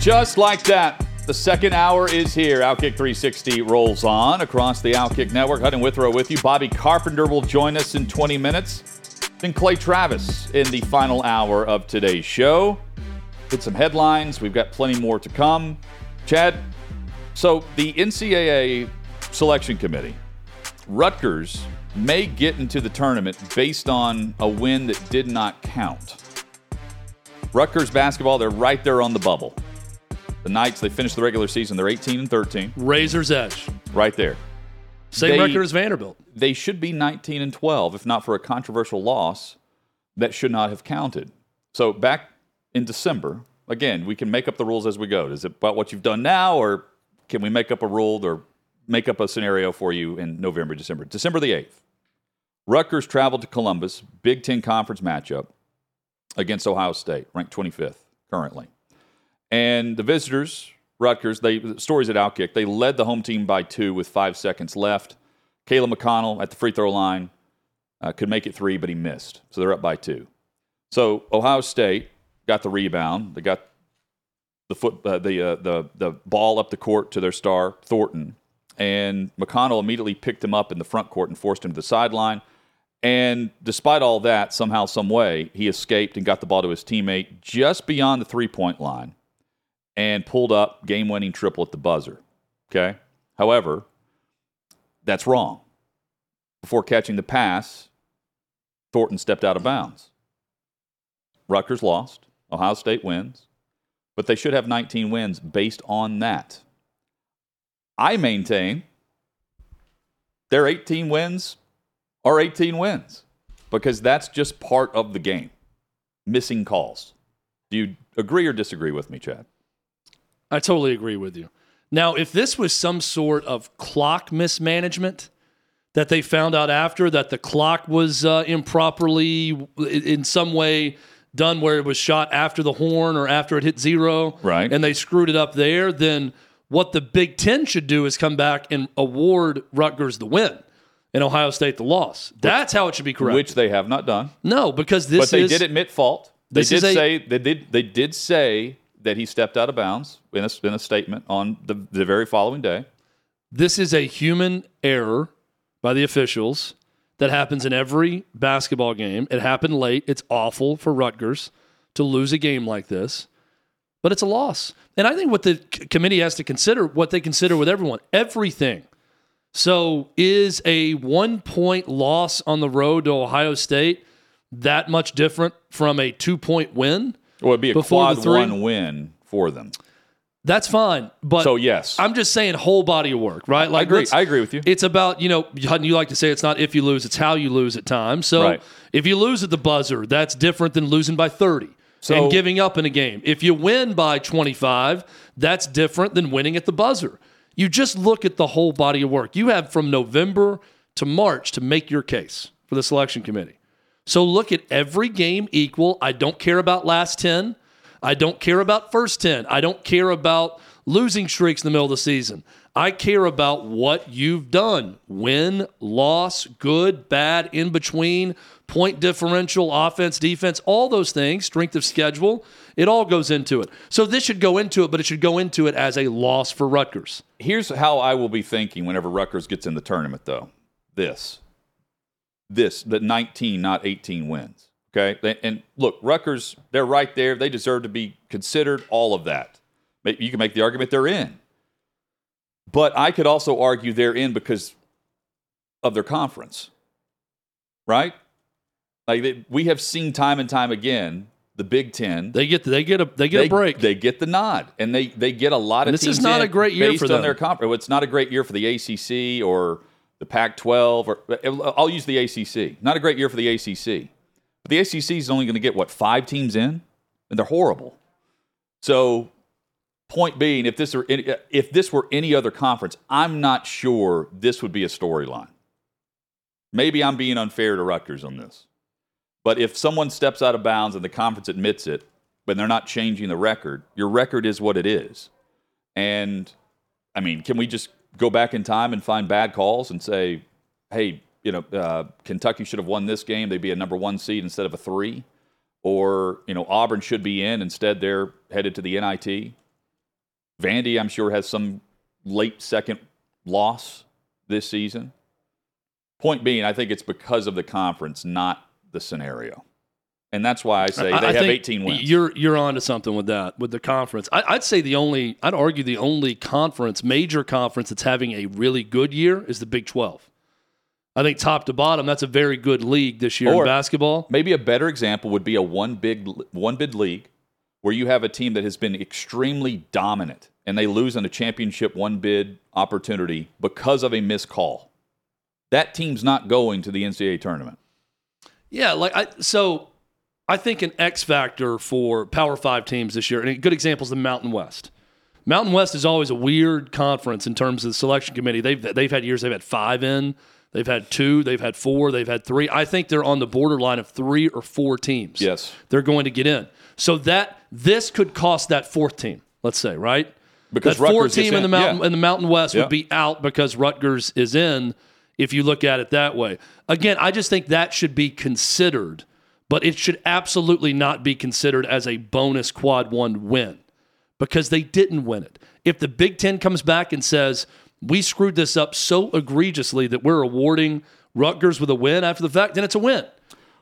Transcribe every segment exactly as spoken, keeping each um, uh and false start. Just like that, the second hour is here. OutKick three sixty rolls on across the OutKick Network. Hutton Withrow with you. Bobby Carpenter will join us in twenty minutes. Then Clay Travis in the final hour of today's show. Hit some headlines. We've got plenty more to come. Chad, so the N C double A selection committee, Rutgers may get into the tournament based on a win that did not count. Rutgers basketball, they're right there on the bubble. The Knights, they finished the regular season. They're eighteen and thirteen. Razor's edge. Right there. Same they, record as Vanderbilt. They should be nineteen and twelve, if not for a controversial loss that should not have counted. So back in December, again, we can make up the rules as we go. Is it about what you've done now, or can we make up a rule or make up a scenario for you in November, December? December the eighth, Rutgers traveled to Columbus, Big Ten conference matchup against Ohio State, ranked twenty-fifth currently. And the visitors, Rutgers, they the stories at OutKick, they led the home team by two with five seconds left. Caleb McConnell at the free throw line uh, could make it three, but he missed. So they're up by two. So Ohio State got the rebound. They got the foot, uh, the, uh, the the ball up the court to their star, Thornton. And McConnell immediately picked him up in the front court and forced him to the sideline. And despite all that, somehow, some way, he escaped and got the ball to his teammate just beyond the three-point line. And pulled up game-winning triple at the buzzer. Okay? However, that's wrong. Before catching the pass, Thornton stepped out of bounds. Rutgers lost. Ohio State wins. But they should have nineteen wins based on that. I maintain their eighteen wins are eighteen wins. Because that's just part of the game. Missing calls. Do you agree or disagree with me, Chad? I totally agree with you. Now, if this was some sort of clock mismanagement that they found out after, that the clock was uh, improperly in some way done where it was shot after the horn or after it hit zero, right, and they screwed it up there, then what the Big Ten should do is come back and award Rutgers the win and Ohio State the loss. That's which, how it should be corrected. Which they have not done. No, because this is... But they is, did admit fault. They did a, say... They did, they did say... that he stepped out of bounds in a, in a statement on the, the very following day. This is a human error by the officials that happens in every basketball game. It happened late. It's awful for Rutgers to lose a game like this, but it's a loss. And I think what the committee has to consider, what they consider with everyone, everything. So is a one-point loss on the road to Ohio State that much different from a two-point win? Well, it'd be a Before quad one win for them. That's fine, but so yes, I'm just saying whole body of work, right? Like I agree. I agree with you. It's about you know, you like to say it's not if you lose, it's how you lose at times. So right. If you lose at the buzzer, that's different than losing by thirty so, and giving up in a game. If you win by twenty-five, that's different than winning at the buzzer. You just look at the whole body of work. You have from November to March to make your case for the selection committee. So look at every game equal. I don't care about last ten. I don't care about first ten. I don't care about losing streaks in the middle of the season. I care about what you've done. Win, loss, good, bad, in between, point differential, offense, defense, all those things, strength of schedule, it all goes into it. So this should go into it, but it should go into it as a loss for Rutgers. Here's how I will be thinking whenever Rutgers gets in the tournament, though. This. This, the nineteen, not eighteen wins, okay? And look, Rutgers, they're right there. They deserve to be considered, all of that. You can make the argument they're in. But I could also argue they're in because of their conference, right? Like they, we have seen time and time again, the Big Ten. They get they get a they get they, a break. They get the nod, and they they get a lot of this teams is not in a great year based for them. On their conference. It's not a great year for the A C C or the Pac twelve, or I'll use the A C C. Not a great year for the A C C. But the A C C is only going to get, what, five teams in? And they're horrible. So, point being, if this, are, if this were any other conference, I'm not sure this would be a storyline. Maybe I'm being unfair to Rutgers on this. But if someone steps out of bounds and the conference admits it, but they're not changing the record, your record is what it is. And, I mean, can we just go back in time and find bad calls and say, hey, you know, uh, Kentucky should have won this game. They'd be a number one seed instead of a three. Or, you know, Auburn should be in. Instead, they're headed to the N I T. Vandy, I'm sure, has some late second loss this season. Point being, I think it's because of the conference, not the scenario. And that's why I say they I have eighteen wins. You're you're onto something with that, with the conference. I, I'd say the only, I'd argue the only conference, major conference that's having a really good year is the Big twelve. I think top to bottom, that's a very good league this year or in basketball. Maybe a better example would be a one big one bid league where you have a team that has been extremely dominant and they lose in a championship one bid opportunity because of a missed call. That team's not going to the N C double A tournament. Yeah, like I so I think an X factor for Power Five teams this year, and a good example is the Mountain West. Mountain West is always a weird conference in terms of the selection committee. They've they've had years they've had five in, they've had two, they've had four, they've had three. I think they're on the borderline of three or four teams. Yes, they're going to get in. So that this could cost that fourth team, let's say, right? Because that Rutgers fourth team in the mountain yeah. in the Mountain West yeah. would be out because Rutgers is in. If you look at it that way. Again, I just think that should be considered, but it should absolutely not be considered as a bonus quad one win because they didn't win it. If the Big Ten comes back and says, we screwed this up so egregiously that we're awarding Rutgers with a win after the fact, then it's a win.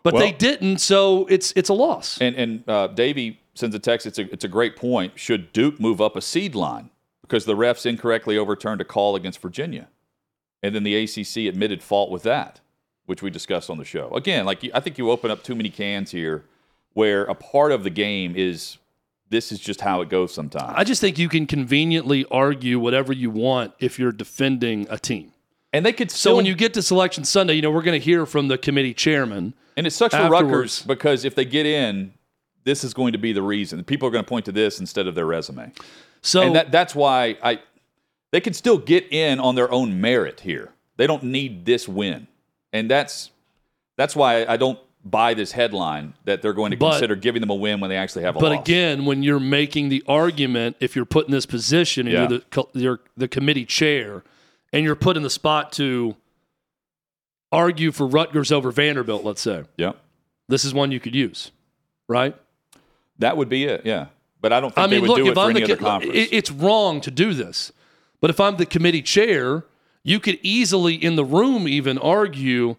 But well, they didn't, so it's it's a loss. And, and uh, Davey sends a text, it's a, it's a great point. Should Duke move up a seed line because the refs incorrectly overturned a call against Virginia? And then the A C C admitted fault with that, which we discussed on the show. Again, like I think you open up too many cans here where a part of the game is this is just how it goes sometimes. I just think you can conveniently argue whatever you want if you're defending a team. And they could still, so when you get to Selection Sunday, you know, we're going to hear from the committee chairman. And it sucks for Rutgers because if they get in, this is going to be the reason. People are going to point to this instead of their resume. So and that, that's why I... They can still get in on their own merit here. They don't need this win. And that's that's why I don't buy this headline that they're going to but, consider giving them a win when they actually have a but loss. But again, when you're making the argument, if you're put in this position and yeah. you're, the, you're the committee chair and you're put in the spot to argue for Rutgers over Vanderbilt, let's say. Yeah. This is one you could use, right? That would be it, yeah. But I don't think I mean, they would look, do it for I'm any the, other conference. It, it's wrong to do this. But if I'm the committee chair, you could easily, in the room even, argue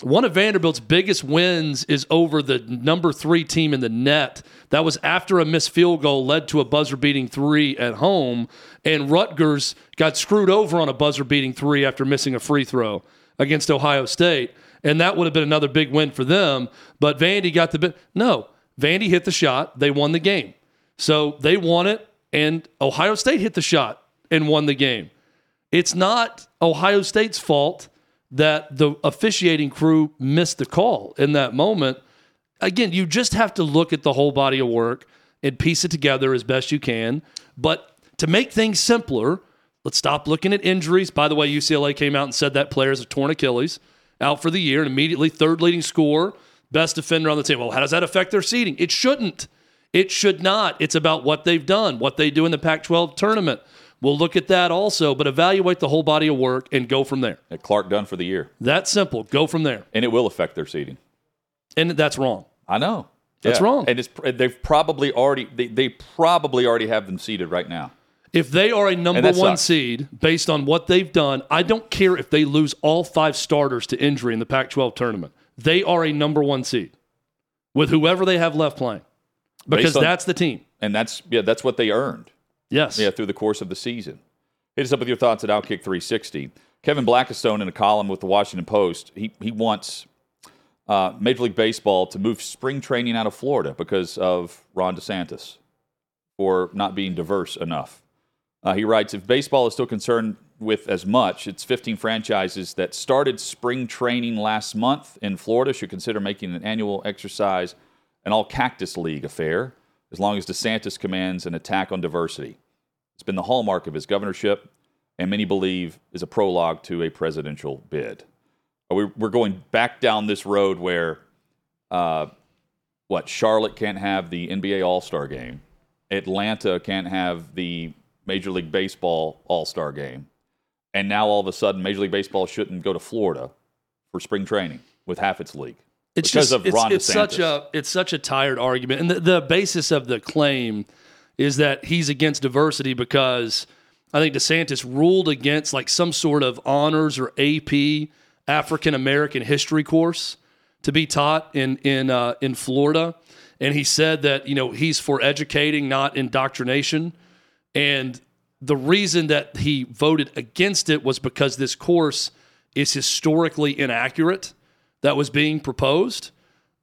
one of Vanderbilt's biggest wins is over the number three team in the net. That was after a missed field goal led to a buzzer-beating three at home, and Rutgers got screwed over on a buzzer-beating three after missing a free throw against Ohio State, and that would have been another big win for them. But Vandy got the bit. No, Vandy hit the shot. They won the game. So they won it, and Ohio State hit the shot and won the game. It's not Ohio State's fault that the officiating crew missed the call in that moment. Again, you just have to look at the whole body of work and piece it together as best you can. But to make things simpler, let's stop looking at injuries. By the way, U C L A came out and said that player is a torn Achilles, out for the year, and immediately third leading scorer, best defender on the team. Well, how does that affect their seeding? It shouldn't. It should not. It's about what they've done, what they do in the Pac twelve tournament. We'll look at that also, but evaluate the whole body of work and go from there. And Clark done for the year. That's simple. Go from there. And it will affect their seeding. And that's wrong. I know. That's yeah. wrong. And it's they've probably already they, they probably already have them seeded right now. If they are a number one sucks. seed based on what they've done, I don't care if they lose all five starters to injury in the Pac twelve tournament. They are a number one seed with whoever they have left playing. Because on, that's the team. And that's yeah, that's what they earned. Yes. Yeah, through the course of the season. Hit us up with your thoughts at OutKick three sixty. Kevin Blackstone, in a column with the Washington Post, he he wants uh, Major League Baseball to move spring training out of Florida because of Ron DeSantis or not being diverse enough. Uh, he writes, if baseball is still concerned with as much. It's fifteen franchises that started spring training last month in Florida should consider making an annual exercise an all-cactus league affair, as long as DeSantis commands an attack on diversity. It's been the hallmark of his governorship, and many believe is a prologue to a presidential bid. We're going back down this road where, uh, what, Charlotte can't have the N B A All-Star game. Atlanta can't have the Major League Baseball All-Star game. And now all of a sudden, Major League Baseball shouldn't go to Florida for spring training with half its league. It's because just, of it's, Ron it's DeSantis. Such a, it's such a tired argument. And the, the basis of the claim is that he's against diversity because I think DeSantis ruled against like some sort of honors or A P African-American history course to be taught in in uh, in Florida. And he said that, you know, he's for educating, not indoctrination. And the reason that he voted against it was because this course is historically inaccurate that was being proposed.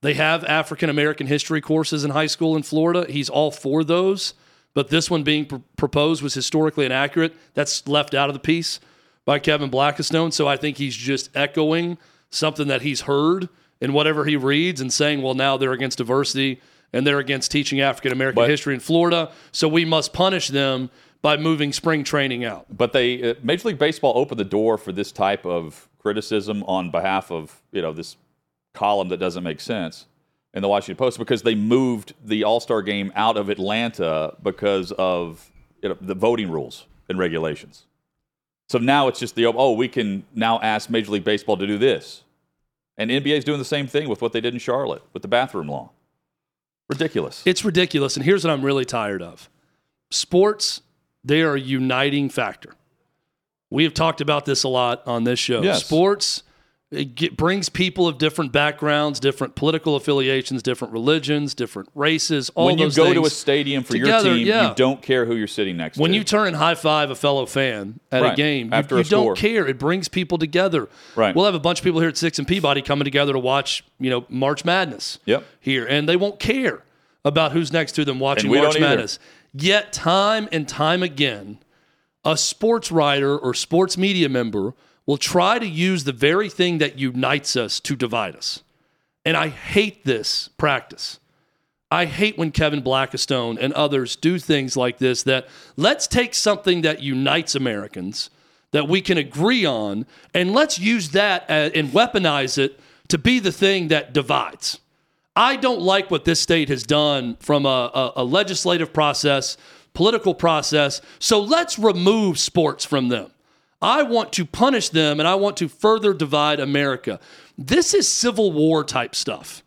They have African-American history courses in high school in Florida. He's all for those. But this one being pr- proposed was historically inaccurate. That's left out of the piece by Kevin Blackstone. So I think he's just echoing something that he's heard in whatever he reads and saying, well, now they're against diversity and they're against teaching African-American but, history in Florida, so we must punish them by moving spring training out. But they uh, Major League Baseball opened the door for this type of criticism on behalf of, you know, this column that doesn't make sense in the Washington Post, because they moved the All-Star game out of Atlanta because of, you know, the voting rules and regulations. So now it's just the, oh, we can now ask Major League Baseball to do this. And N B A is doing the same thing with what they did in Charlotte with the bathroom law. Ridiculous. It's ridiculous. And here's what I'm really tired of. Sports, they are a uniting factor. We have talked about this a lot on this show. Yes. Sports it get, brings people of different backgrounds, different political affiliations, different religions, different races, all those things. When you go to a stadium for together, your team, yeah. you don't care who you're sitting next when to. When you turn and high-five a fellow fan at right. a game, After you, a you don't care. It brings people together. Right. We'll have a bunch of people here at six and Peabody coming together to watch, you know, March Madness yep. here, and they won't care about who's next to them watching March Madness. Yet time and time again, a sports writer or sports media member will try to use the very thing that unites us to divide us. And I hate this practice. I hate when Kevin Blackstone and others do things like this, that let's take something that unites Americans that we can agree on, and let's use that and weaponize it to be the thing that divides. I don't like what this state has done from a, a, a legislative process, political process, so let's remove sports from them. I want to punish them, and I want to further divide America. This is Civil War type stuff.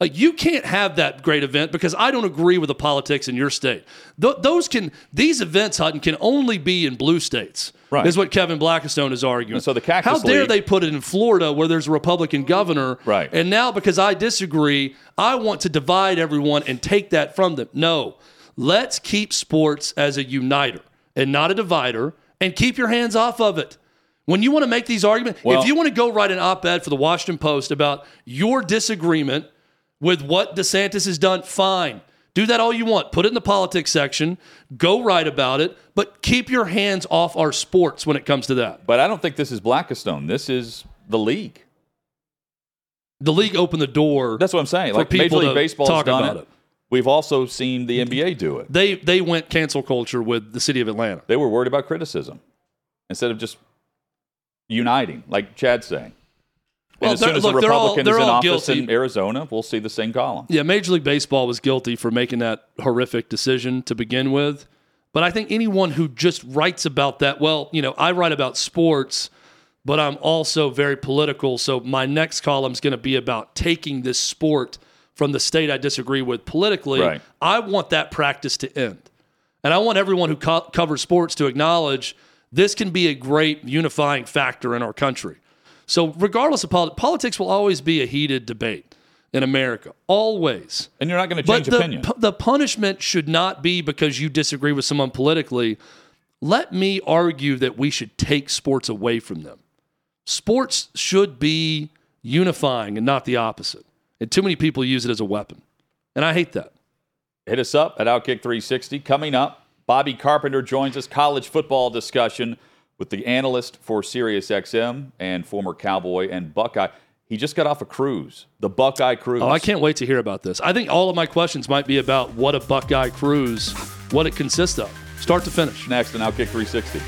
Like, you can't have that great event because I don't agree with the politics in your state. Th- those can these events, Hutton, can only be in blue states. Right. Is what Kevin Blackstone is arguing. And so the Cactus How dare League, they put it in Florida where there's a Republican governor? Right. And now because I disagree, I want to divide everyone and take that from them. No, let's keep sports as a uniter and not a divider. And keep your hands off of it. When you want to make these arguments, well, if you want to go write an op-ed for the Washington Post about your disagreement with what DeSantis has done, fine. Do that all you want. Put it in the politics section. Go write about it. But keep your hands off our sports when it comes to that. But I don't think this is Blackstone. This is the league. The league opened the door. That's what I'm saying. Like, Major League Baseball has done it. We've also seen the N B A do it. They they went cancel culture with the city of Atlanta. They were worried about criticism instead of just uniting, like Chad's saying. Well, and as soon as look, a Republican they're all, they're is in office guilty. In Arizona, we'll see the same column. Yeah, Major League Baseball was guilty for making that horrific decision to begin with. But I think anyone who just writes about that, well, you know, I write about sports, but I'm also very political, so my next column is going to be about taking this sport from the state I disagree with politically, right. I want that practice to end. And I want everyone who co- covers sports to acknowledge this can be a great unifying factor in our country. So regardless of politics, politics will always be a heated debate in America, always. And you're not going to change the, opinion. P- the punishment should not be because you disagree with someone politically. Let me argue that we should take sports away from them. Sports should be unifying and not the opposite. And too many people use it as a weapon. And I hate that. Hit us up at OutKick three sixty. Coming up, Bobby Carpenter joins us. College football discussion with the analyst for Sirius X M and former Cowboy and Buckeye. He just got off a cruise, the Buckeye Cruise. Oh, I can't wait to hear about this. I think all of my questions might be about what a Buckeye Cruise, what it consists of, start to finish. Next on Outkick three sixty.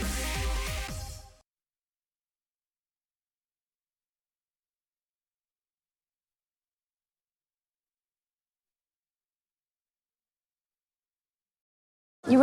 You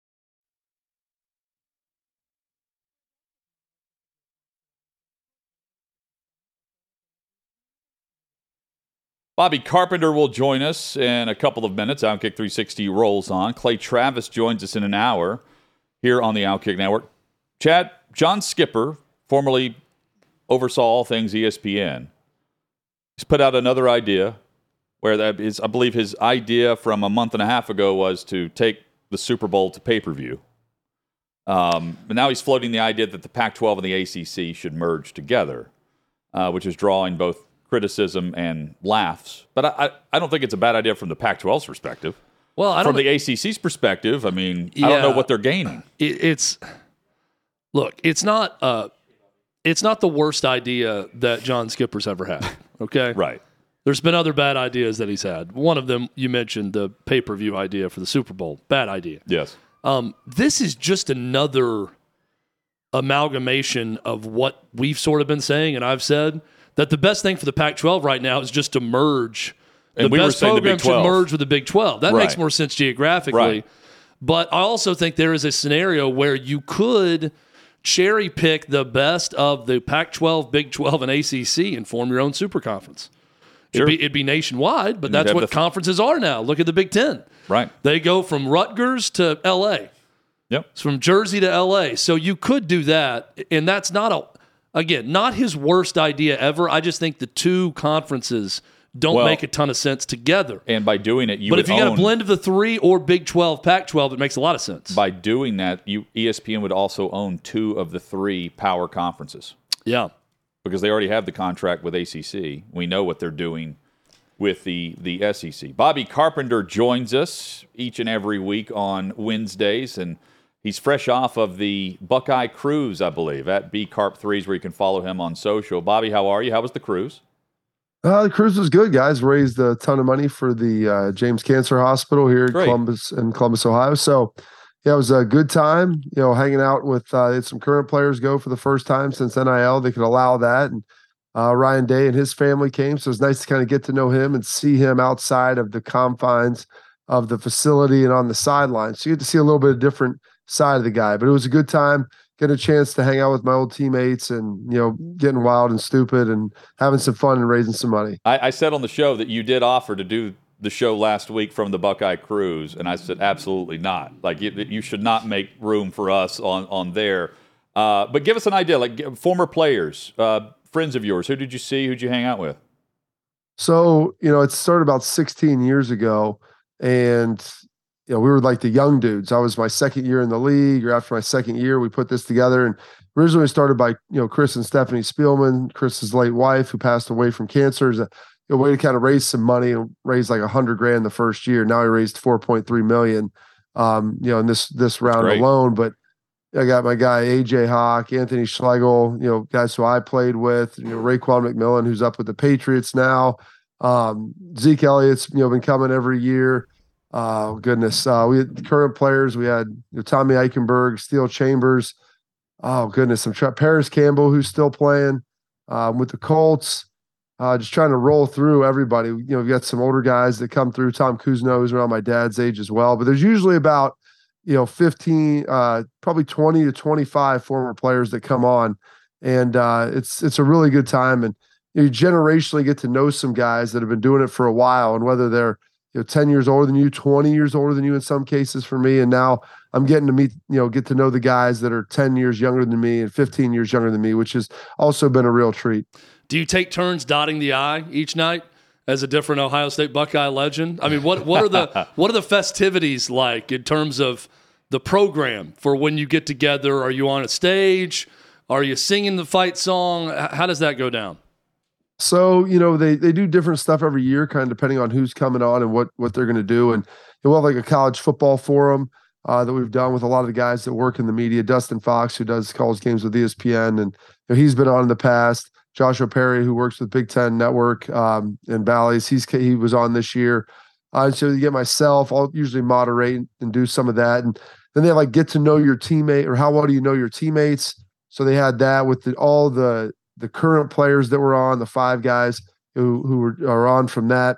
Bobby Carpenter will join us in a couple of minutes. Outkick three sixty rolls on. Clay Travis joins us in an hour here on the Outkick Network. Chad, John Skipper, formerly oversaw all things E S P N, he's put out another idea where that is, I believe his idea from a month and a half ago was to take the Super Bowl to pay-per-view. Um, but now he's floating the idea that the Pac twelve and the A C C should merge together, uh, which is drawing both criticism and laughs, but I, I, I don't think it's a bad idea from the Pac twelve's perspective. Well, I don't, from the A C C's perspective, I mean, yeah, I don't know what they're gaining. It, it's look, it's not uh, it's not the worst idea that John Skipper's ever had. Okay, right. There's been other bad ideas that he's had. One of them you mentioned, the pay-per-view idea for the Super Bowl. Bad idea. Yes. Um, this is just another amalgamation of what we've sort of been saying, and I've said, that the best thing for the Pac twelve right now is just to merge. The and we best were saying program the Big twelve. Should merge with the Big twelve. That right. makes more sense geographically. Right. But I also think there is a scenario where you could cherry pick the best of the Pac twelve, Big twelve, and A C C and form your own super conference. Sure. It'd, be, it'd be nationwide, but and that's what f- conferences are now. Look at the Big Ten. Right. They go from Rutgers to L A. Yep. It's from Jersey to L A. So you could do that, and that's not a... Again, not his worst idea ever. I just think the two conferences don't well, make a ton of sense together. And by doing it, you But would if you own, got a blend of the three or Big twelve, Pac twelve, it makes a lot of sense. By doing that, you, E S P N would also own two of the three power conferences. Yeah. Because they already have the contract with A C C. We know what they're doing with the, the S E C. Bobby Carpenter joins us each and every week on Wednesdays, and he's fresh off of the Buckeye Cruise, I believe, at B Carp threes, where you can follow him on social. Bobby, how are you? How was the cruise? Uh, the cruise was good, guys. Raised a ton of money for the uh, James Cancer Hospital here in Columbus, in Columbus, Ohio. So, yeah, it was a good time, you know, hanging out with uh, some current players go for the first time since N I L. They could allow that. And uh, Ryan Day and his family came, so it was nice to kind of get to know him and see him outside of the confines of the facility and on the sidelines. So you get to see a little bit of different side of the guy, but it was a good time. Get a chance to hang out with my old teammates and, you know, getting wild and stupid and having some fun and raising some money. I, I said on the show that you did offer to do the show last week from the Buckeye Cruise, and I said absolutely not. Like, you, you should not make room for us on on there. Uh, but give us an idea, like former players, uh, friends of yours. Who did you see? Who'd you hang out with? So, you know, it started about sixteen years ago, and you know, we were like the young dudes. I was my second year in the league, or after my second year, we put this together. And originally started by, you know, Chris and Stephanie Spielman, Chris's late wife, who passed away from cancer. It was a, a way to kind of raise some money and raise like a hundred grand the first year. Now I raised four point three million, um, you know, in this, this round Great. alone. But I got my guy, A J Hawk, Anthony Schlegel, you know, guys who I played with, you know, Raekwon McMillan, who's up with the Patriots now. Um, Zeke Elliott's, you know, been coming every year. Oh, uh, goodness. Uh, we had current players. We had, you know, Tommy Eichenberg, Steele Chambers. Oh, goodness. I'm trying Paris Campbell, who's still playing um, with the Colts. Uh, just trying to roll through everybody. You know, we've got some older guys that come through. Tom Kuzno, who's around my dad's age as well. But there's usually about, you know, fifteen, uh, probably twenty to twenty-five former players that come on. And uh, it's it's a really good time. And you generationally get to know some guys that have been doing it for a while, and whether they're you know, ten years older than you, twenty years older than you in some cases for me. And now I'm getting to meet, you know, get to know the guys that are ten years younger than me and fifteen years younger than me, which has also been a real treat. Do you take turns dotting the I each night as a different Ohio State Buckeye legend? I mean, what what are the what are the festivities like in terms of the program for when you get together? Are you on a stage? Are you singing the fight song? How does that go down? So, you know, they, they do different stuff every year, kind of depending on who's coming on and what, what they're going to do. And we'll have like a college football forum uh, that we've done with a lot of the guys that work in the media. Dustin Fox, who does calls games with E S P N, and you know, he's been on in the past. Joshua Perry, who works with Big Ten Network um, and Bally's, he's he was on this year. Uh, so you get myself, I'll usually moderate and do some of that. And then they have like get to know your teammate or how well do you know your teammates. So they had that with the, all the the current players that were on, the five guys who who were, are on from that.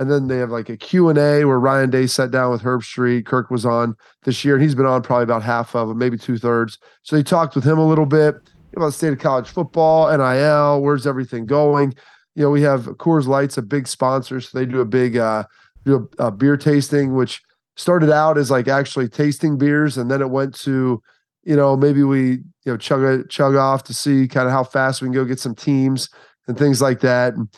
And then they have like a Q and A where Ryan Day sat down with Herb Street. Kirk was on this year, and he's been on probably about half of it, maybe two-thirds. So he talked with him a little bit about the state of college football, N I L, where's everything going. You know, we have Coors Light's a big sponsor, so they do a big uh, do a, a beer tasting, which started out as like actually tasting beers, and then it went to, you know, maybe we – you know, chug chug off to see kind of how fast we can go get some teams and things like that. And,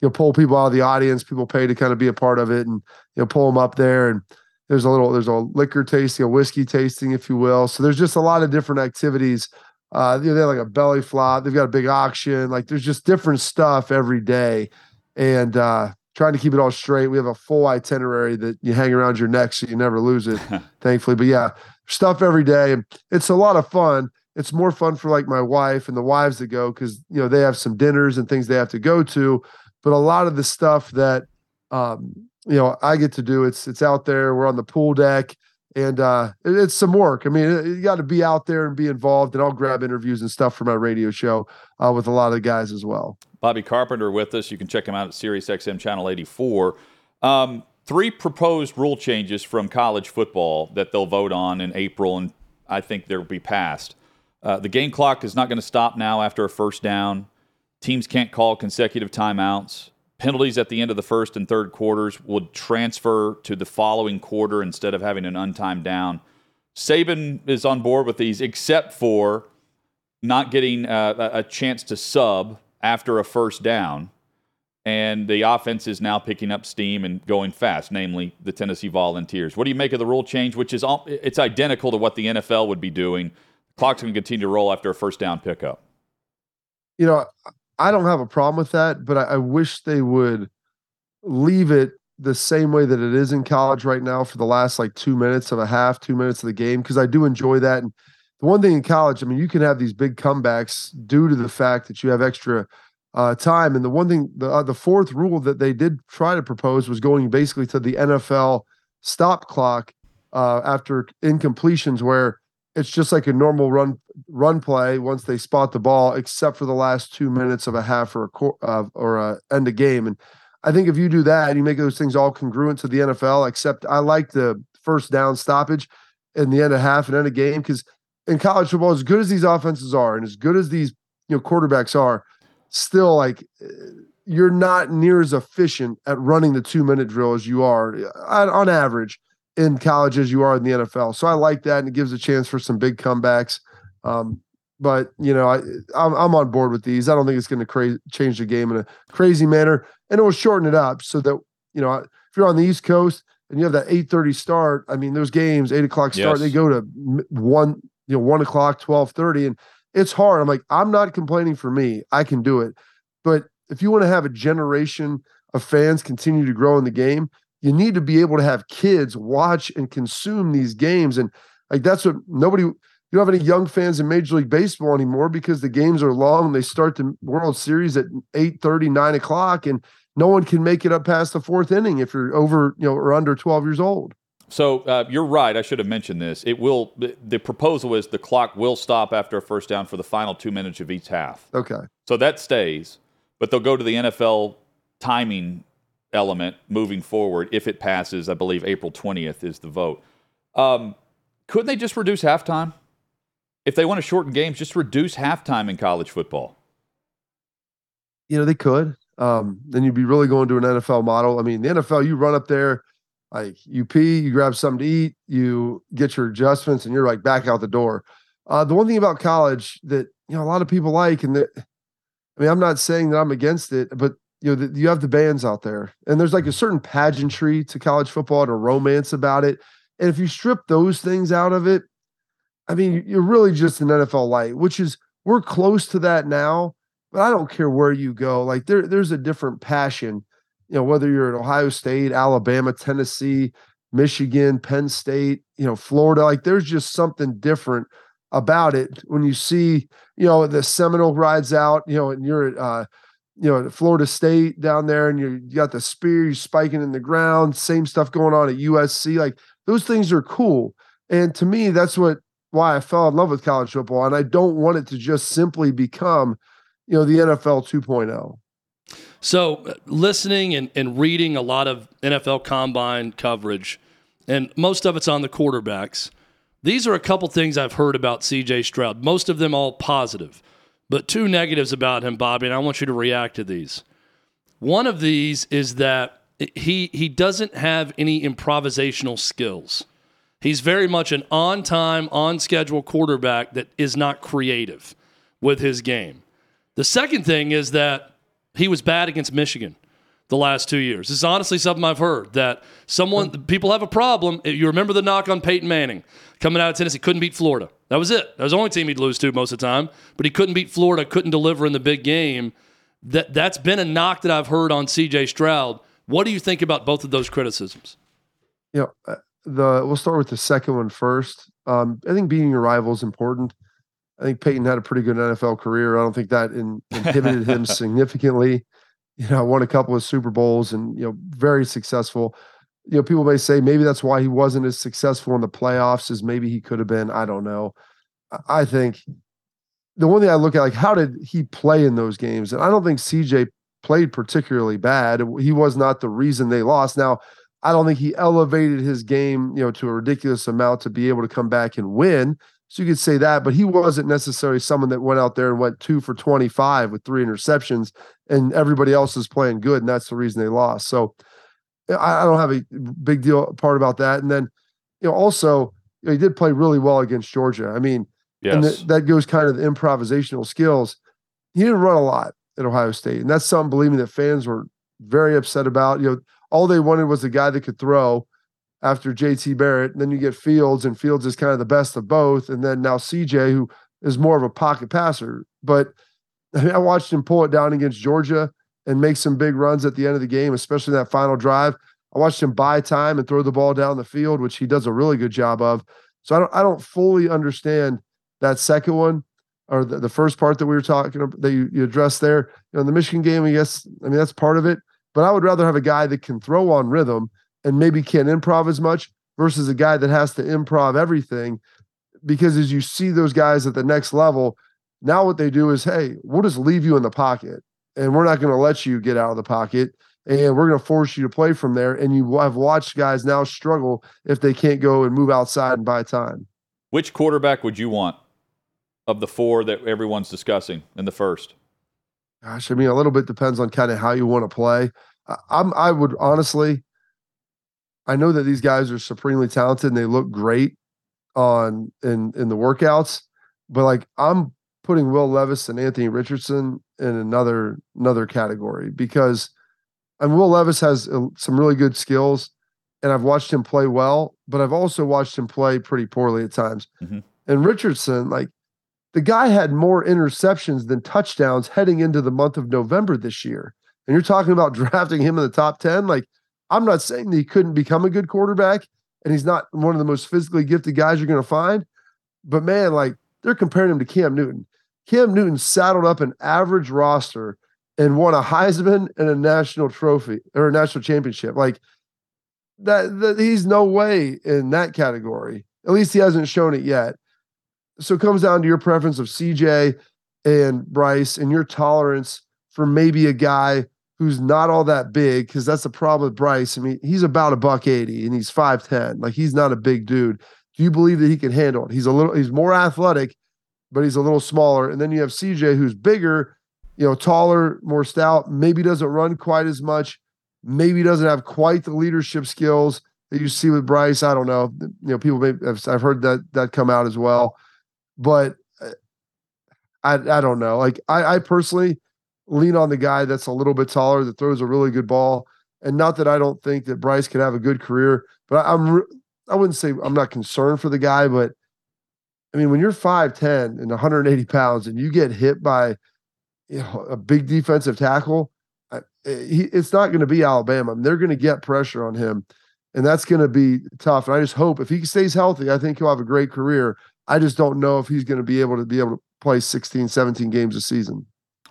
you know, pull people out of the audience. People pay to kind of be a part of it and, you know, pull them up there. And there's a little, there's a liquor tasting, a whiskey tasting, if you will. So there's just a lot of different activities. Uh, you know, they have like a belly flop. They've got a big auction. Like there's just different stuff every day. And uh, trying to keep it all straight. We have a full itinerary that you hang around your neck so you never lose it, thankfully. But yeah, stuff every day. It's a lot of fun. It's more fun for like my wife and the wives that go because, you know, they have some dinners and things they have to go to. But a lot of the stuff that, um, you know, I get to do, it's it's out there. We're on the pool deck and uh, it, it's some work. I mean, it, you got to be out there and be involved. And I'll grab interviews and stuff for my radio show uh, with a lot of the guys as well. Bobby Carpenter with us. You can check him out at Sirius X M Channel eighty-four. Um, three proposed rule changes from college football that they'll vote on in April, and I think they'll be passed. Uh, the game clock is not going to stop now after a first down. Teams can't call consecutive timeouts. Penalties at the end of the first and third quarters would transfer to the following quarter instead of having an untimed down. Saban is on board with these, except for not getting uh, a chance to sub after a first down. And the offense is now picking up steam and going fast, namely the Tennessee Volunteers. What do you make of the rule change, which is all, it's identical to what the N F L would be doing? Clock's going to continue to roll after a first down pickup. You know, I don't have a problem with that, but I, I wish they would leave it the same way that it is in college right now for the last like two minutes of a half, two minutes of the game, because I do enjoy that. And the one thing in college, I mean, you can have these big comebacks due to the fact that you have extra uh, time. And the one thing, the, uh, the fourth rule that they did try to propose was going basically to the N F L stop clock uh, after incompletions where it's just like a normal run run play once they spot the ball, except for the last two minutes of a half or a cor- uh, or a end of game. And I think if you do that and you make those things all congruent to the N F L, except I like the first down stoppage in the end of half and end of game, because in college football, as good as these offenses are and as good as these you know quarterbacks are, still like you're not near as efficient at running the two minute drill as you are on average in college as you are in the N F L. So I like that, and it gives a chance for some big comebacks. Um, but, you know, I, I'm, I'm on board with these. I don't think it's going to cra- change the game in a crazy manner, and it will shorten it up so that, you know, if you're on the East Coast and you have that eight thirty start, I mean, those games, eight o'clock start, yes. They go to one, you know, one o'clock, twelve thirty, and it's hard. I'm like, I'm not complaining for me. I can do it. But if you want to have a generation of fans continue to grow in the game, you need to be able to have kids watch and consume these games. And like, that's what nobody, you don't have any young fans in Major League Baseball anymore because the games are long. They start the World Series at eight thirty, nine o'clock, and no one can make it up past the fourth inning if you're over, you know, or under twelve years old. So uh, you're right. I should have mentioned this. It will, the proposal is the clock will stop after a first down for the final two minutes of each half. Okay. So that stays, but they'll go to the N F L timing element moving forward. If it passes, I believe April twentieth is the vote. Um, couldn't they just reduce halftime? If they want to shorten games, just reduce halftime in college football. You know, they could. Um, then you'd be really going to an N F L model. I mean, the N F L, you run up there, like you pee, you grab something to eat, you get your adjustments, and you're like back out the door. Uh, the one thing about college that, you know, a lot of people like, and that, I mean, I'm not saying that I'm against it, but you know, the, you have the bands out there, and there's like a certain pageantry to college football and a romance about it. And if you strip those things out of it, I mean, you're really just an N F L light, which is, we're close to that now, but I don't care where you go. Like there, there's a different passion, you know, whether you're at Ohio State, Alabama, Tennessee, Michigan, Penn State, you know, Florida, like there's just something different about it. When you see, you know, the Seminole rides out, you know, and you're at, uh, you know, at Florida State down there, and you got the spear, you're spiking in the ground, same stuff going on at U S C. Like those things are cool. And to me, that's what, why I fell in love with college football. And I don't want it to just simply become, you know, the N F L two point oh. So listening and, and reading a lot of N F L combine coverage, and most of it's on the quarterbacks. These are a couple things I've heard about C J Stroud, most of them all positive, but two negatives about him, Bobby, and I want you to react to these. One of these is that he he doesn't have any improvisational skills. He's very much an on-time, on-schedule quarterback that is not creative with his game. The second thing is that he was bad against Michigan the last two years. This is honestly something I've heard, that someone people have a problem. You remember the knock on Peyton Manning coming out of Tennessee, couldn't beat Florida. That was it. That was the only team he'd lose to most of the time, but he couldn't beat Florida, couldn't deliver in the big game. That, that's been a knock that I've heard on C J Stroud. What do you think about both of those criticisms? Yeah, the we'll start with the second one first. Um, I think beating your rival is important. I think Peyton had a pretty good N F L career. I don't think that in, inhibited him significantly. You know, won a couple of Super Bowls and, you know, very successful. You know, people may say maybe that's why he wasn't as successful in the playoffs as maybe he could have been. I don't know. I think the one thing I look at, like, how did he play in those games? And I don't think C J played particularly bad. He was not the reason they lost. Now, I don't think he elevated his game, you know, to a ridiculous amount to be able to come back and win. So you could say that, but he wasn't necessarily someone that went out there and went two for twenty-five with three interceptions and everybody else is playing good. And that's the reason they lost. So I, I don't have a big deal part about that. And then, you know, also, you know, he did play really well against Georgia. I mean, yes. And th- that goes kind of the improvisational skills. He didn't run a lot at Ohio State. And that's something, believe me, that fans were very upset about. You know, all they wanted was a guy that could throw after J T Barrett, and then you get Fields, and Fields is kind of the best of both. And then now C J, who is more of a pocket passer, but I mean, I watched him pull it down against Georgia and make some big runs at the end of the game, especially that final drive. I watched him buy time and throw the ball down the field, which he does a really good job of. So I don't, I don't fully understand that second one, or the, the first part that we were talking about that you, you addressed there. You know, the Michigan game, I guess, I mean, that's part of it, but I would rather have a guy that can throw on rhythm and maybe can't improv as much versus a guy that has to improv everything. Because as you see those guys at the next level, now what they do is, hey, we'll just leave you in the pocket and we're not going to let you get out of the pocket and we're going to force you to play from there. And you have watched guys now struggle if they can't go and move outside and buy time. Which quarterback would you want of the four that everyone's discussing in the first? Gosh, I mean, a little bit depends on kind of how you want to play. I'm, I would honestly, I know that these guys are supremely talented and they look great on in, in the workouts, but like I'm putting Will Levis and Anthony Richardson in another another category because and Will Levis has uh, some really good skills and I've watched him play well, but I've also watched him play pretty poorly at times. Mm-hmm. And Richardson, like the guy had more interceptions than touchdowns heading into the month of November this year. And you're talking about drafting him in the top ten, like I'm not saying that he couldn't become a good quarterback and he's not one of the most physically gifted guys you're going to find, but man, like they're comparing him to Cam Newton. Cam Newton saddled up an average roster and won a Heisman and a national trophy or a national championship. Like that, that he's no way in that category. At least he hasn't shown it yet. So it comes down to your preference of C J and Bryce and your tolerance for maybe a guy who's not all that big, because that's the problem with Bryce. I mean, he's about a buck eighty and he's five ten. Like, he's not a big dude. Do you believe that he can handle it? He's a little, he's more athletic, but he's a little smaller. And then you have C J, who's bigger, you know, taller, more stout, maybe doesn't run quite as much, maybe doesn't have quite the leadership skills that you see with Bryce. I don't know. You know, people may have, I've heard that that come out as well, but I I don't know. Like I, I personally lean on the guy that's a little bit taller, that throws a really good ball. And not that I don't think that Bryce can have a good career, but I, I'm, I wouldn't say I'm not concerned for the guy, but I mean, when you're five ten and one hundred eighty pounds and you get hit by, you know, a big defensive tackle, I, he, it's not going to be Alabama. I mean, they're going to get pressure on him, and that's going to be tough. And I just hope if he stays healthy, I think he'll have a great career. I just don't know if he's going to be able to be able to play sixteen, seventeen games a season.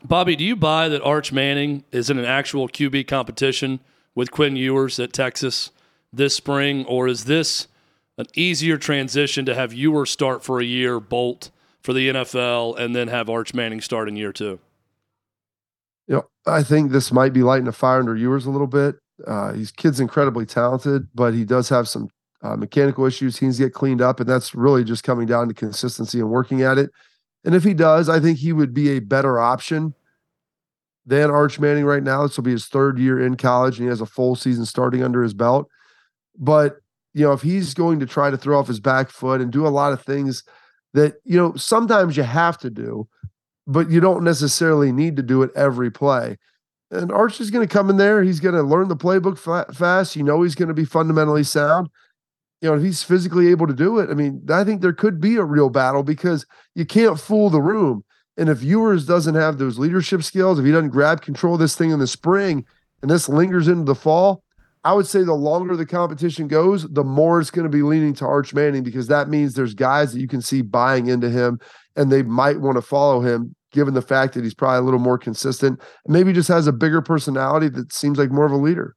Bobby, do you buy that Arch Manning is in an actual Q B competition with Quinn Ewers at Texas this spring, or is this an easier transition to have Ewers start for a year, bolt for the N F L, and then have Arch Manning start in year two? You know, I think this might be lighting a fire under Ewers a little bit. Uh, his kid's incredibly talented, but he does have some uh, mechanical issues. He needs to get cleaned up, and that's really just coming down to consistency and working at it. And if he does, I think he would be a better option than Arch Manning right now. This will be his third year in college, and he has a full season starting under his belt. But, you know, if he's going to try to throw off his back foot and do a lot of things that, you know, sometimes you have to do, but you don't necessarily need to do it every play. And Arch is going to come in there. He's going to learn the playbook fa- fast. You know, he's going to be fundamentally sound. You know, if he's physically able to do it, I mean, I think there could be a real battle because you can't fool the room. And if Ewers doesn't have those leadership skills, if he doesn't grab control of this thing in the spring and this lingers into the fall, I would say the longer the competition goes, the more it's going to be leaning to Arch Manning, because that means there's guys that you can see buying into him and they might want to follow him, given the fact that he's probably a little more consistent and maybe just has a bigger personality that seems like more of a leader.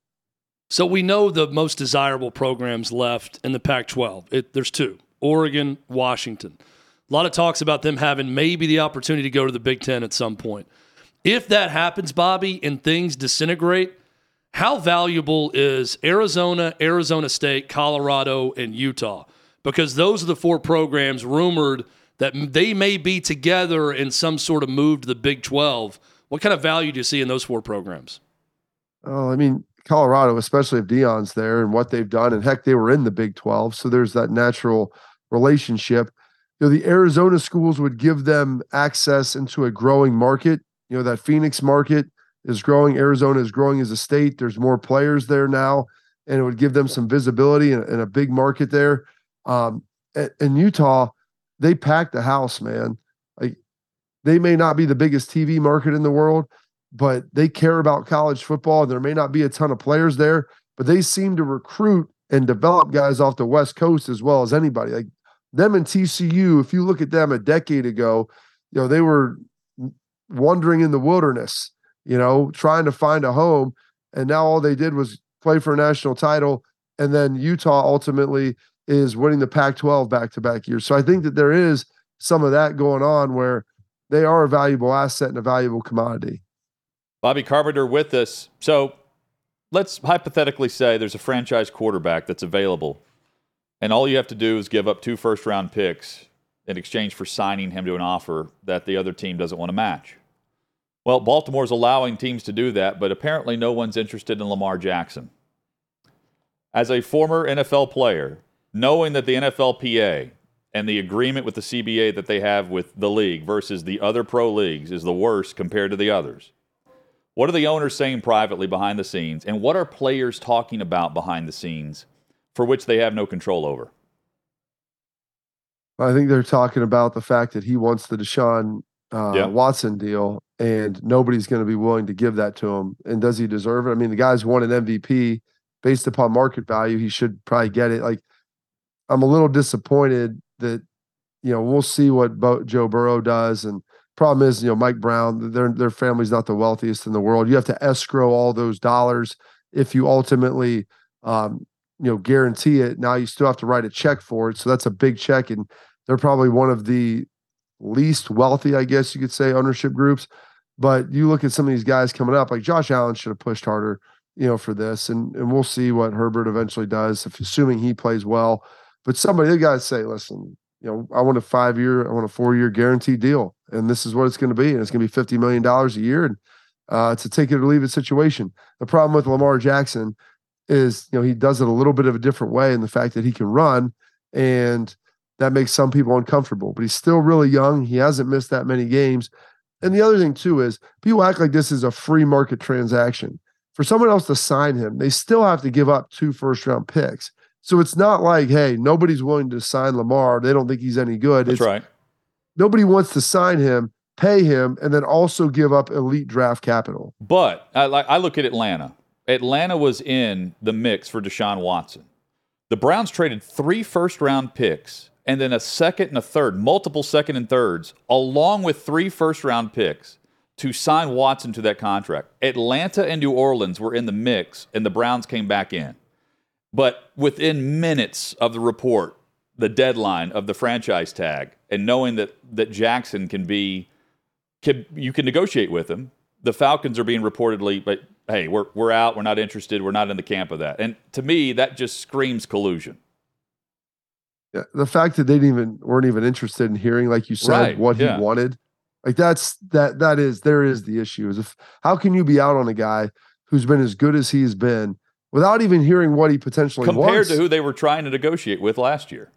So we know the most desirable programs left in the Pac twelve. It, there's two, Oregon, Washington. A lot of talks about them having maybe the opportunity to go to the Big Ten at some point. If that happens, Bobby, and things disintegrate, how valuable is Arizona, Arizona State, Colorado, and Utah? Because those are the four programs rumored that they may be together in some sort of move to the Big twelve. What kind of value do you see in those four programs? Oh, I mean, Colorado, especially if Deion's there and what they've done, and heck, they were in the Big twelve. So there's that natural relationship. You know, the Arizona schools would give them access into a growing market. You know, that Phoenix market is growing. Arizona is growing as a state. There's more players there now, and it would give them some visibility and, and a big market there. Um, in Utah, they packed the house, man. Like, they may not be the biggest T V market in the world, but they care about college football. There may not be a ton of players there, but they seem to recruit and develop guys off the West Coast as well as anybody. Like them and T C U, if you look at them a decade ago, you know, they were wandering in the wilderness, you know, trying to find a home. And now all they did was play for a national title. And then Utah ultimately is winning the Pac twelve back-to-back years. So I think that there is some of that going on where they are a valuable asset and a valuable commodity. Bobby Carpenter with us. So let's hypothetically say there's a franchise quarterback that's available, and all you have to do is give up two first-round picks in exchange for signing him to an offer that the other team doesn't want to match. Well, Baltimore's allowing teams to do that, but apparently no one's interested in Lamar Jackson. As a former N F L player, knowing that the N F L P A and the agreement with the C B A that they have with the league versus the other pro leagues is the worst compared to the others, what are the owners saying privately behind the scenes, and what are players talking about behind the scenes for which they have no control over? I think they're talking about the fact that he wants the Deshaun uh, yeah. Watson deal, and nobody's going to be willing to give that to him. And does he deserve it? I mean, the guy's won an M V P. Based upon market value, he should probably get it. Like, I'm a little disappointed that, you know, we'll see what Bo- Joe Burrow does. And problem is, you know, Mike Brown, their their family's not the wealthiest in the world. You have to escrow all those dollars if you ultimately, um, you know, guarantee it. Now you still have to write a check for it, so that's a big check. And they're probably one of the least wealthy, I guess you could say, ownership groups. But you look at some of these guys coming up, like Josh Allen should have pushed harder, you know, for this. And and we'll see what Herbert eventually does, if, assuming he plays well. But somebody, they got to say, listen, you know, I want a five year, I want a four year guaranteed deal. And this is what it's going to be. And it's going to be fifty million dollars a year. And uh, it's a take it or leave it situation. The problem with Lamar Jackson is, you know, he does it a little bit of a different way in the fact that he can run, and that makes some people uncomfortable, but he's still really young. He hasn't missed that many games. And the other thing too is people act like this is a free market transaction. For someone else to sign him, they still have to give up two first round picks. So it's not like, hey, nobody's willing to sign Lamar. They don't think he's any good. That's it's, right. Nobody wants to sign him, pay him, and then also give up elite draft capital. But I, like, I look at Atlanta. Atlanta was in the mix for Deshaun Watson. The Browns traded three first round picks and then a second and a third, multiple second and thirds, along with three first round picks to sign Watson to that contract. Atlanta and New Orleans were in the mix, and the Browns came back in. But within minutes of the report, the deadline of the franchise tag, and knowing that that Jackson can be, can, you can negotiate with him, the Falcons are being reportedly, but hey, we're we're out, we're not interested, we're not in the camp of that. And to me, that just screams collusion. Yeah, the fact that they didn't even weren't even interested in hearing, like you said, right, what yeah. he wanted. Like that's that that is there is the issue is if how can you be out on a guy who's been as good as he's been without even hearing what he potentially compared wants, to who they were trying to negotiate with last year.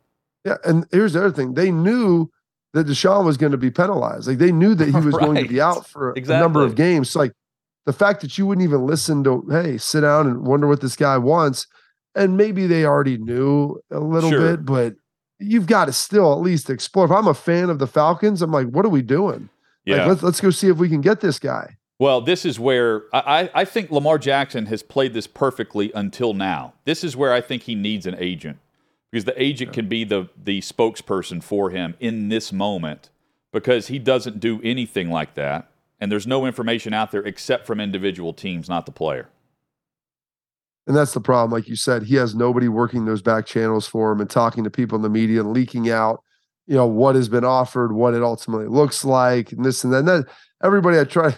Yeah, and here's the other thing: they knew that Deshaun was going to be penalized. Like they knew that he was right. going to be out for exactly. a number of games. So like the fact that you wouldn't even listen to, hey, sit down and wonder what this guy wants, and maybe they already knew a little sure. bit, but you've got to still at least explore. If I'm a fan of the Falcons, I'm like, what are we doing? Yeah. Like, let's, let's go see if we can get this guy. Well, this is where I, I think Lamar Jackson has played this perfectly until now. This is where I think he needs an agent, because the agent yeah. can be the, the spokesperson for him in this moment, because he doesn't do anything like that. And there's no information out there except from individual teams, not the player. And that's the problem. Like you said, he has nobody working those back channels for him and talking to people in the media and leaking out, you know, what has been offered, what it ultimately looks like, and this and that. And that everybody I try,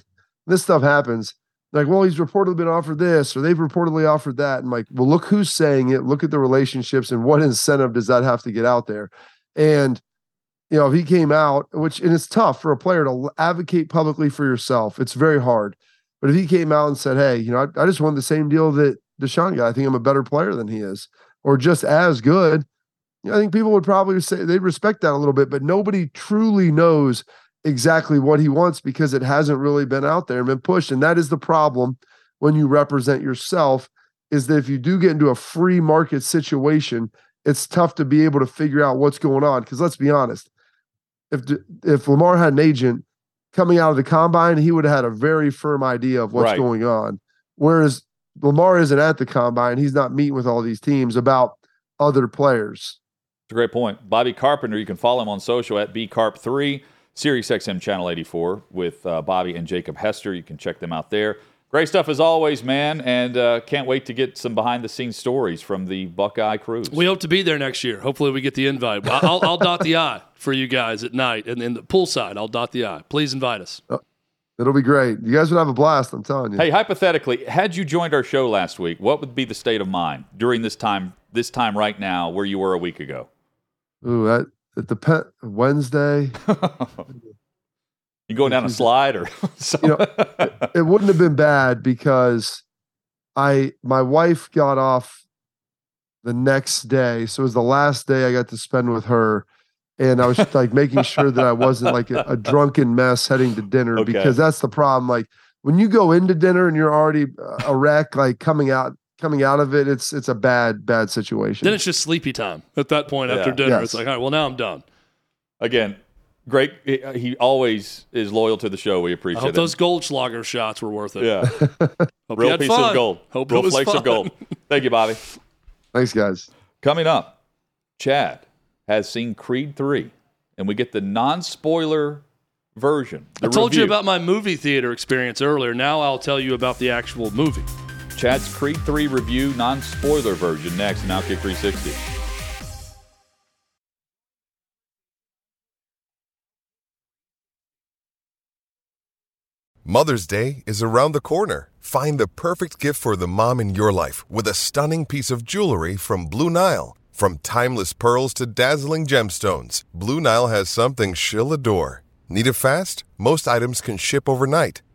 this stuff happens. Like, well, he's reportedly been offered this, or they've reportedly offered that. And like, well, look who's saying it. Look at the relationships and what incentive does that have to get out there? And, you know, if he came out, which, and it's tough for a player to advocate publicly for yourself. It's very hard. But if he came out and said, hey, you know, I, I just wanted the same deal that Deshaun guy, I think I'm a better player than he is, or just as good, you know, I think people would probably say they respect that a little bit, but nobody truly knows exactly what he wants because it hasn't really been out there and been pushed. And that is the problem when you represent yourself, is that if you do get into a free market situation, it's tough to be able to figure out what's going on. Because let's be honest, if if Lamar had an agent coming out of the combine, he would have had a very firm idea of what's right. going on. Whereas Lamar isn't at the combine. He's not meeting with all these teams about other players. That's a great point. Bobby Carpenter, you can follow him on social at B Carp three, Sirius X M Channel eighty-four with uh, Bobby and Jacob Hester. You can check them out there. Great stuff as always, man, and uh, can't wait to get some behind-the-scenes stories from the Buckeye Cruise. We hope to be there next year. Hopefully we get the invite. I'll, I'll, I'll dot the I for you guys at night, and in the poolside, I'll dot the I. Please invite us. Oh. It'll be great. You guys would have a blast, I'm telling you. Hey, hypothetically, had you joined our show last week, what would be the state of mind during this time, this time right now, where you were a week ago? Ooh, at, at the pe- Wednesday. You going down a slide or something? You know, it, it wouldn't have been bad because I my wife got off the next day, so it was the last day I got to spend with her. And I was just like making sure that I wasn't like a, a drunken mess heading to dinner, okay. because that's the problem. Like when you go into dinner and you're already a wreck, like coming out, coming out of it, it's, it's a bad, bad situation. Then it's just sleepy time at that point yeah. after dinner. Yes. It's like, all right, well now I'm done. Again, great. He always is loyal to the show. We appreciate it. I hope those Goldschlager shots were worth it. Yeah. Real piece fun. Of gold. Hope Real flakes fun. Of gold. Thank you, Bobby. Thanks guys. Coming up, Chad has seen Creed three, and we get the non-spoiler version. I told review. you about my movie theater experience earlier. Now I'll tell you about the actual movie. Chad's Creed three review, non-spoiler version, next in OutKick three sixty. Mother's Day is around the corner. Find the perfect gift for the mom in your life with a stunning piece of jewelry from Blue Nile. From timeless pearls to dazzling gemstones, Blue Nile has something she'll adore. Need it fast? Most items can ship overnight.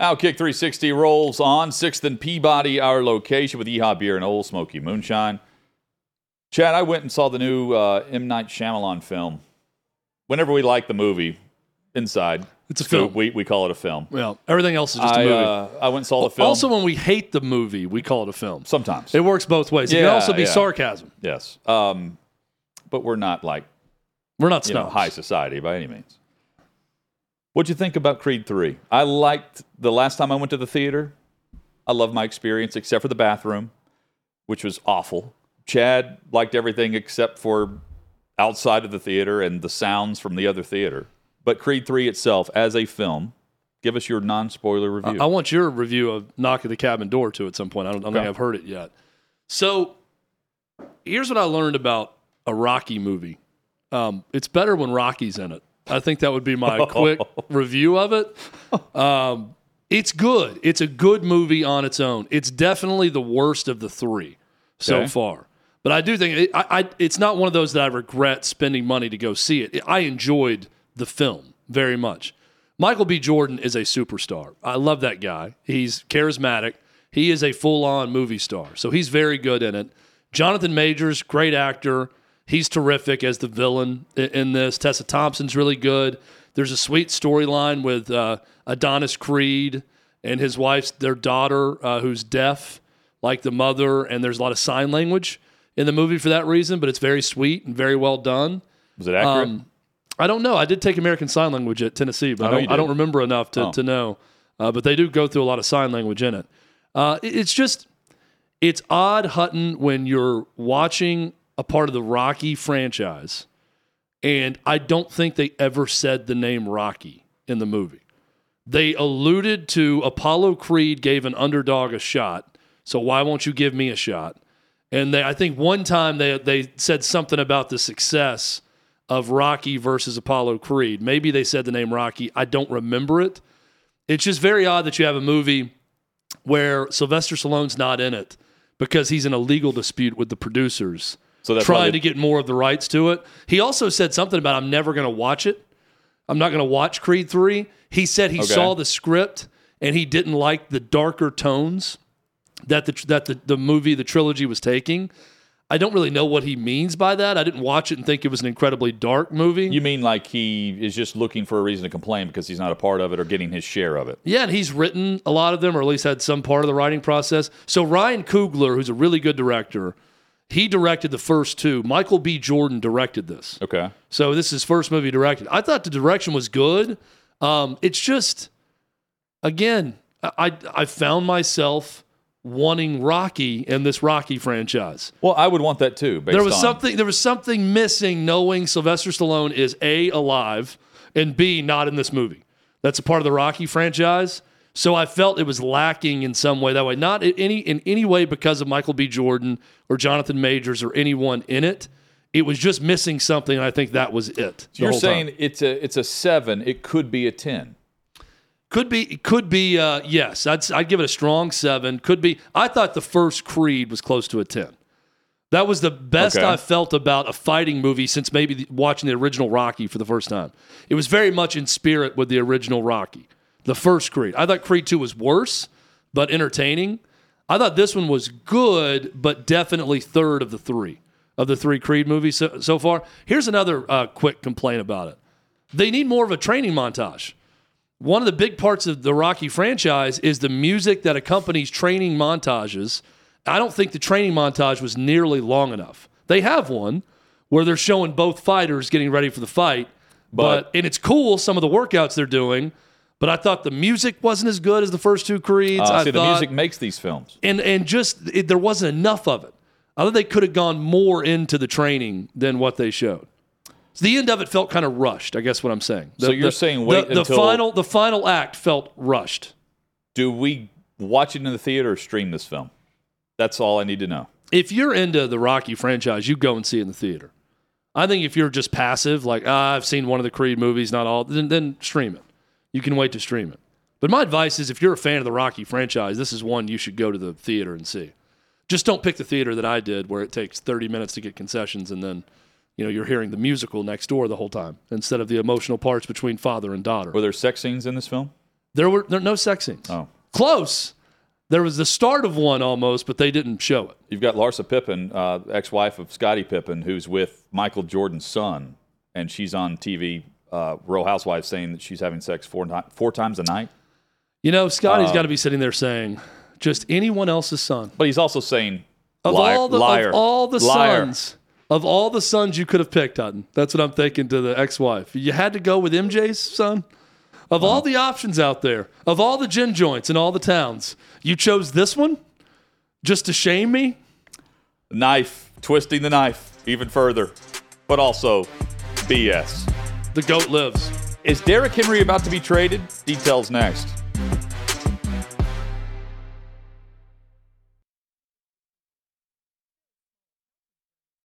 OutKick three sixty rolls on. sixth and Peabody, our location, with E H A Beer and Old Smoky Moonshine. Chad, I went and saw the new uh, M. Night Shyamalan film. Whenever we like the movie, inside. It's a so film. We, we call it a film. Well, everything else is just I, a movie. Uh, I went and saw the film. Also, when we hate the movie, we call it a film. Sometimes. It works both ways. Yeah, it can also be yeah. sarcasm. Yes. Um, but we're not like we're not you know, high society by any means. What'd you think about Creed three? I liked the last time I went to the theater. I loved my experience, except for the bathroom, which was awful. Chad liked everything except for outside of the theater and the sounds from the other theater. But Creed three itself, as a film, give us your non-spoiler review. I, I want your review of Knock at the Cabin Door, too, at some point. I don't, I don't okay. think I've heard it yet. So here's what I learned about a Rocky movie. Um, it's better when Rocky's in it. I think that would be my quick review of it. Um, it's good. It's a good movie on its own. It's definitely the worst of the three so okay. far. But I do think it, I, I, it's not one of those that I regret spending money to go see it. I enjoyed the film very much. Michael B. Jordan is a superstar. I love that guy. He's charismatic. He is a full-on movie star, so he's very good in it. Jonathan Majors, great actor. He's terrific as the villain in this. Tessa Thompson's really good. There's a sweet storyline with uh, Adonis Creed and his wife's their daughter, uh, who's deaf, like the mother, and there's a lot of sign language in the movie for that reason, but it's very sweet and very well done. Was it accurate? Um, I don't know. I did take American Sign Language at Tennessee, but I don't, I don't, I don't remember enough to, oh. to know. Uh, but they do go through a lot of sign language in it. Uh, it it's just, it's odd, Hutton, when you're watching a part of the Rocky franchise, and I don't think they ever said the name Rocky in the movie. They alluded to Apollo Creed gave an underdog a shot, so why won't you give me a shot? And they, I think one time they they said something about the success of Rocky versus Apollo Creed. Maybe they said the name Rocky. I don't remember it. It's just very odd that you have a movie where Sylvester Stallone's not in it because he's in a legal dispute with the producers. So that's trying to get more of the rights to it. He also said something about, I'm never going to watch it. I'm not going to watch Creed three. He said he okay. saw the script and he didn't like the darker tones that the that the, the movie, the trilogy was taking. I don't really know what he means by that. I didn't watch it and think it was an incredibly dark movie. You mean like he is just looking for a reason to complain because he's not a part of it or getting his share of it? Yeah, and he's written a lot of them, or at least had some part of the writing process. So Ryan Coogler, who's a really good director, he directed the first two. Michael B. Jordan directed this. Okay. So this is his first movie directed. I thought the direction was good. Um, it's just, again, I I found myself wanting Rocky in this Rocky franchise. Well, I would want that too. Based there was on... something. There was something missing. Knowing Sylvester Stallone is A, alive, and B, not in this movie. That's a part of the Rocky franchise. So I felt it was lacking in some way that way. Not in any in any way because of Michael B. Jordan or Jonathan Majors or anyone in it. It was just missing something, and I think that was it. So you're saying time. it's a it's a seven. It could be a ten. Could be. It could be. Uh, yes, I'd I'd give it a strong seven. Could be. I thought the first Creed was close to a ten. That was the best okay. I felt about a fighting movie since maybe the, watching the original Rocky for the first time. It was very much in spirit with the original Rocky. The first Creed. I thought Creed two was worse, but entertaining. I thought this one was good, but definitely third of the three, of the three Creed movies so, so far. Here's another uh, quick complaint about it. They need more of a training montage. One of the big parts of the Rocky franchise is the music that accompanies training montages. I don't think the training montage was nearly long enough. They have one where they're showing both fighters getting ready for the fight, but, but and it's cool, some of the workouts they're doing. But I thought the music wasn't as good as the first two Creeds. Uh, see, I thought, the music makes these films. And and just, it, there wasn't enough of it. I think they could have gone more into the training than what they showed. So the end of it felt kind of rushed, I guess what I'm saying. The, so you're the, saying wait the, the until... Final, the final act felt rushed. Do we watch it in the theater or stream this film? That's all I need to know. If you're into the Rocky franchise, you go and see it in the theater. I think if you're just passive, like, ah, I've seen one of the Creed movies, not all, then, then stream it. You can wait to stream it. But my advice is if you're a fan of the Rocky franchise, this is one you should go to the theater and see. Just don't pick the theater that I did where it takes thirty minutes to get concessions and then, you know, you're hearing the musical next door the whole time instead of the emotional parts between father and daughter. Were there sex scenes in this film? There were there were no sex scenes. Oh. Close. There was the start of one almost, but they didn't show it. You've got Larsa Pippen, uh, ex-wife of Scottie Pippen, who's with Michael Jordan's son, and she's on T V, uh, Real Housewives, saying that she's having sex four, four times a night. You know, Scottie's uh, got to be sitting there saying, just anyone else's son. But he's also saying, of liar, all the, liar, of all the liar. sons, of all the sons you could have picked, Hutton. That's what I'm thinking to the ex-wife. You had to go with M J's son? Of all the options out there, of all the gin joints in all the towns, you chose this one just to shame me? Knife. Twisting the knife even further. But also, B S. The GOAT lives. Is Derrick Henry about to be traded? Details next.